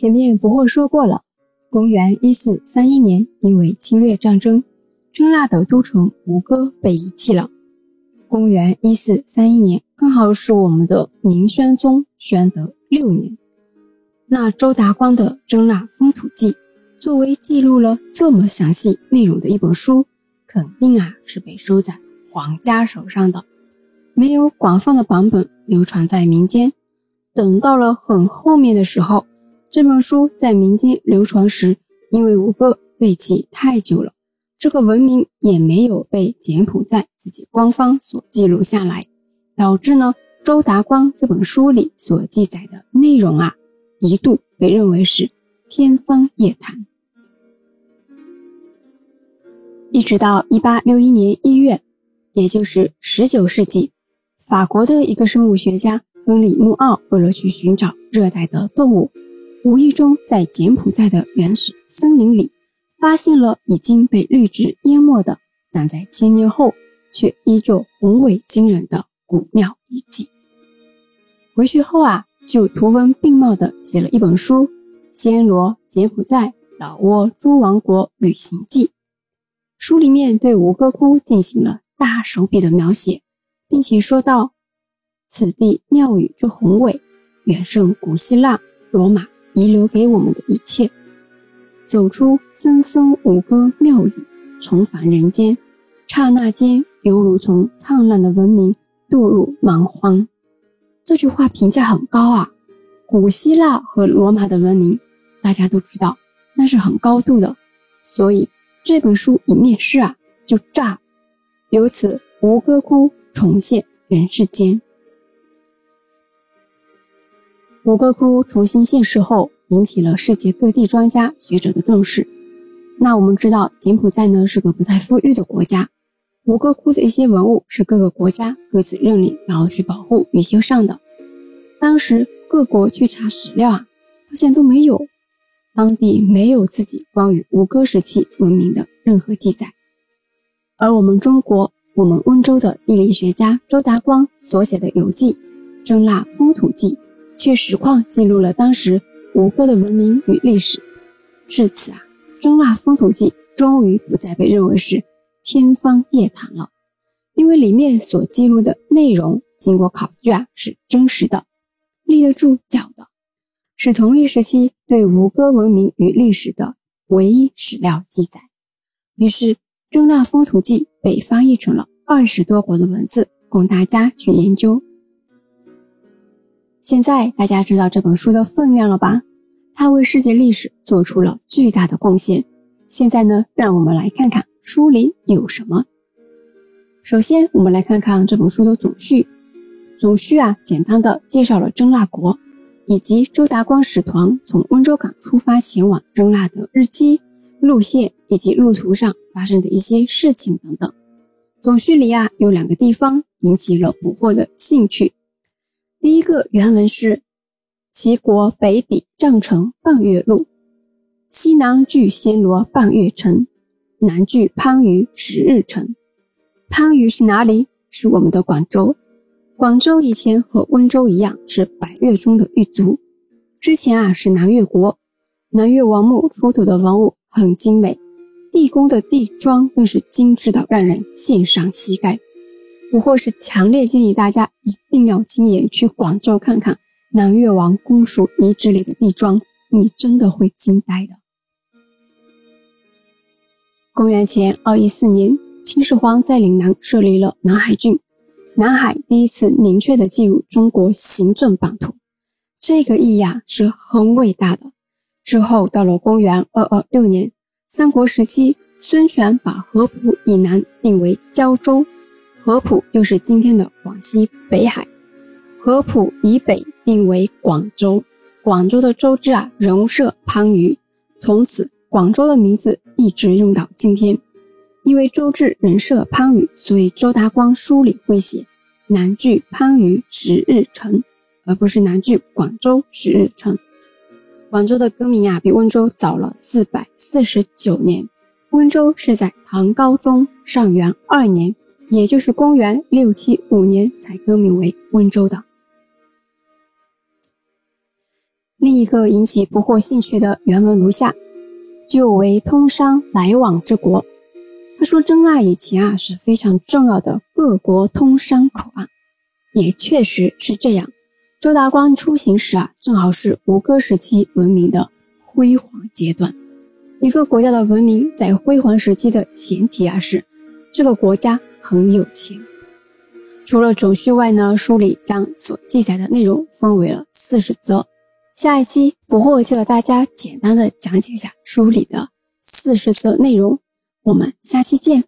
前面不惑说过了，公元1431年因为侵略战争，真腊的都城吴哥被遗弃了。公元1431年刚好是我们的明宣宗宣德6年。那周达光的真腊风土记作为记录了这么详细内容的一本书，肯定是被收在皇家手上的，没有广泛的版本流传在民间。等到了很后面的时候，这本书在民间流传时，因为吴哥废弃太久了，这个文明也没有被柬埔寨自己官方所记录下来，导致呢周达光这本书里所记载的内容一度被认为是天方夜谭。一直到1861年1月，也就是19世纪，法国的一个生物学家亨利·穆奥为了去寻找热带的动物，无意中在柬埔寨的原始森林里发现了已经被绿植淹没的，但在千年后却依旧宏伟惊人的古庙遗迹。回去后就图文并茂地写了一本书《暹罗、柬埔寨、老挝诸王国旅行记》，书里面对吴哥窟进行了大手笔的描写，并且说到此地庙宇之宏伟，远胜古希腊、罗马遗留给我们的一切。走出森森吴哥庙宇，重返人间，刹那间犹如从灿烂的文明堕入蛮荒。这句话评价很高古希腊和罗马的文明大家都知道那是很高度的，所以这本书一面世就炸了，由此吴哥窟重现人世间。吴哥窟重新现世后引起了世界各地专家学者的重视。那我们知道柬埔寨呢是个不太富裕的国家，吴哥窟的一些文物是各个国家各自认领然后去保护与修缮的。当时各国去查史料发现都没有，当地没有自己关于吴哥时期文明的任何记载。而我们中国，我们温州的地理学家周达光所写的游记《真腊风土记》却实况记录了当时吴哥的文明与历史。至此真腊风土记终于不再被认为是天方夜谭了，因为里面所记录的内容经过考据是真实的，立得住脚的，是同一时期对吴哥文明与历史的唯一史料记载。于是真腊风土记被翻译成了20多国的文字供大家去研究。现在大家知道这本书的分量了吧，它为世界历史做出了巨大的贡献。现在呢，让我们来看看书里有什么。首先我们来看看这本书的总序。总序简单的介绍了真腊国以及周达光使团从温州港出发前往真腊的日期、路线以及路途上发生的一些事情等等。总序里有两个地方引起了捕获的兴趣。第一个原文是齐国北抵帐城半月路，西南距暹罗半月城，南距番禺10日程。番禺是哪里？是我们的广州。广州以前和温州一样是百越中的越族，之前是南越国，南越王墓出土的文物很精美，地宫的地砖更是精致到让人献上膝盖。不过是强烈建议大家一定要亲眼去广州看看南越王公署遗址里的地砖，你真的会惊呆的。公元前214年，秦始皇在岭南设立了南海郡，南海第一次明确地计入中国行政版图，这个意义是很伟大的。之后到了公元226年，三国时期，孙权把合浦以南定为胶州，合浦就是今天的广西北海，合浦以北定为广州，广州的州治仍设番禺，从此广州的名字一直用到今天。因为州治仍设番禺，所以周达光书里会写南距番禺10日程，而不是南距广州10日程。广州的更名比温州早了449年，温州是在唐高宗上元2年，也就是公元675年才更名为温州的。另一个引起不惑兴趣的原文如下：就为通商来往之国。他说真腊以前是非常重要的各国通商口岸，也确实是这样。周达官出行时正好是吴哥时期文明的辉煌阶段。一个国家的文明在辉煌时期的前提是这个国家很有钱。除了总序外呢，书里将所记载的内容分为了40则。下一期不惑教大家简单的讲解一下书里的40则内容，我们下期见。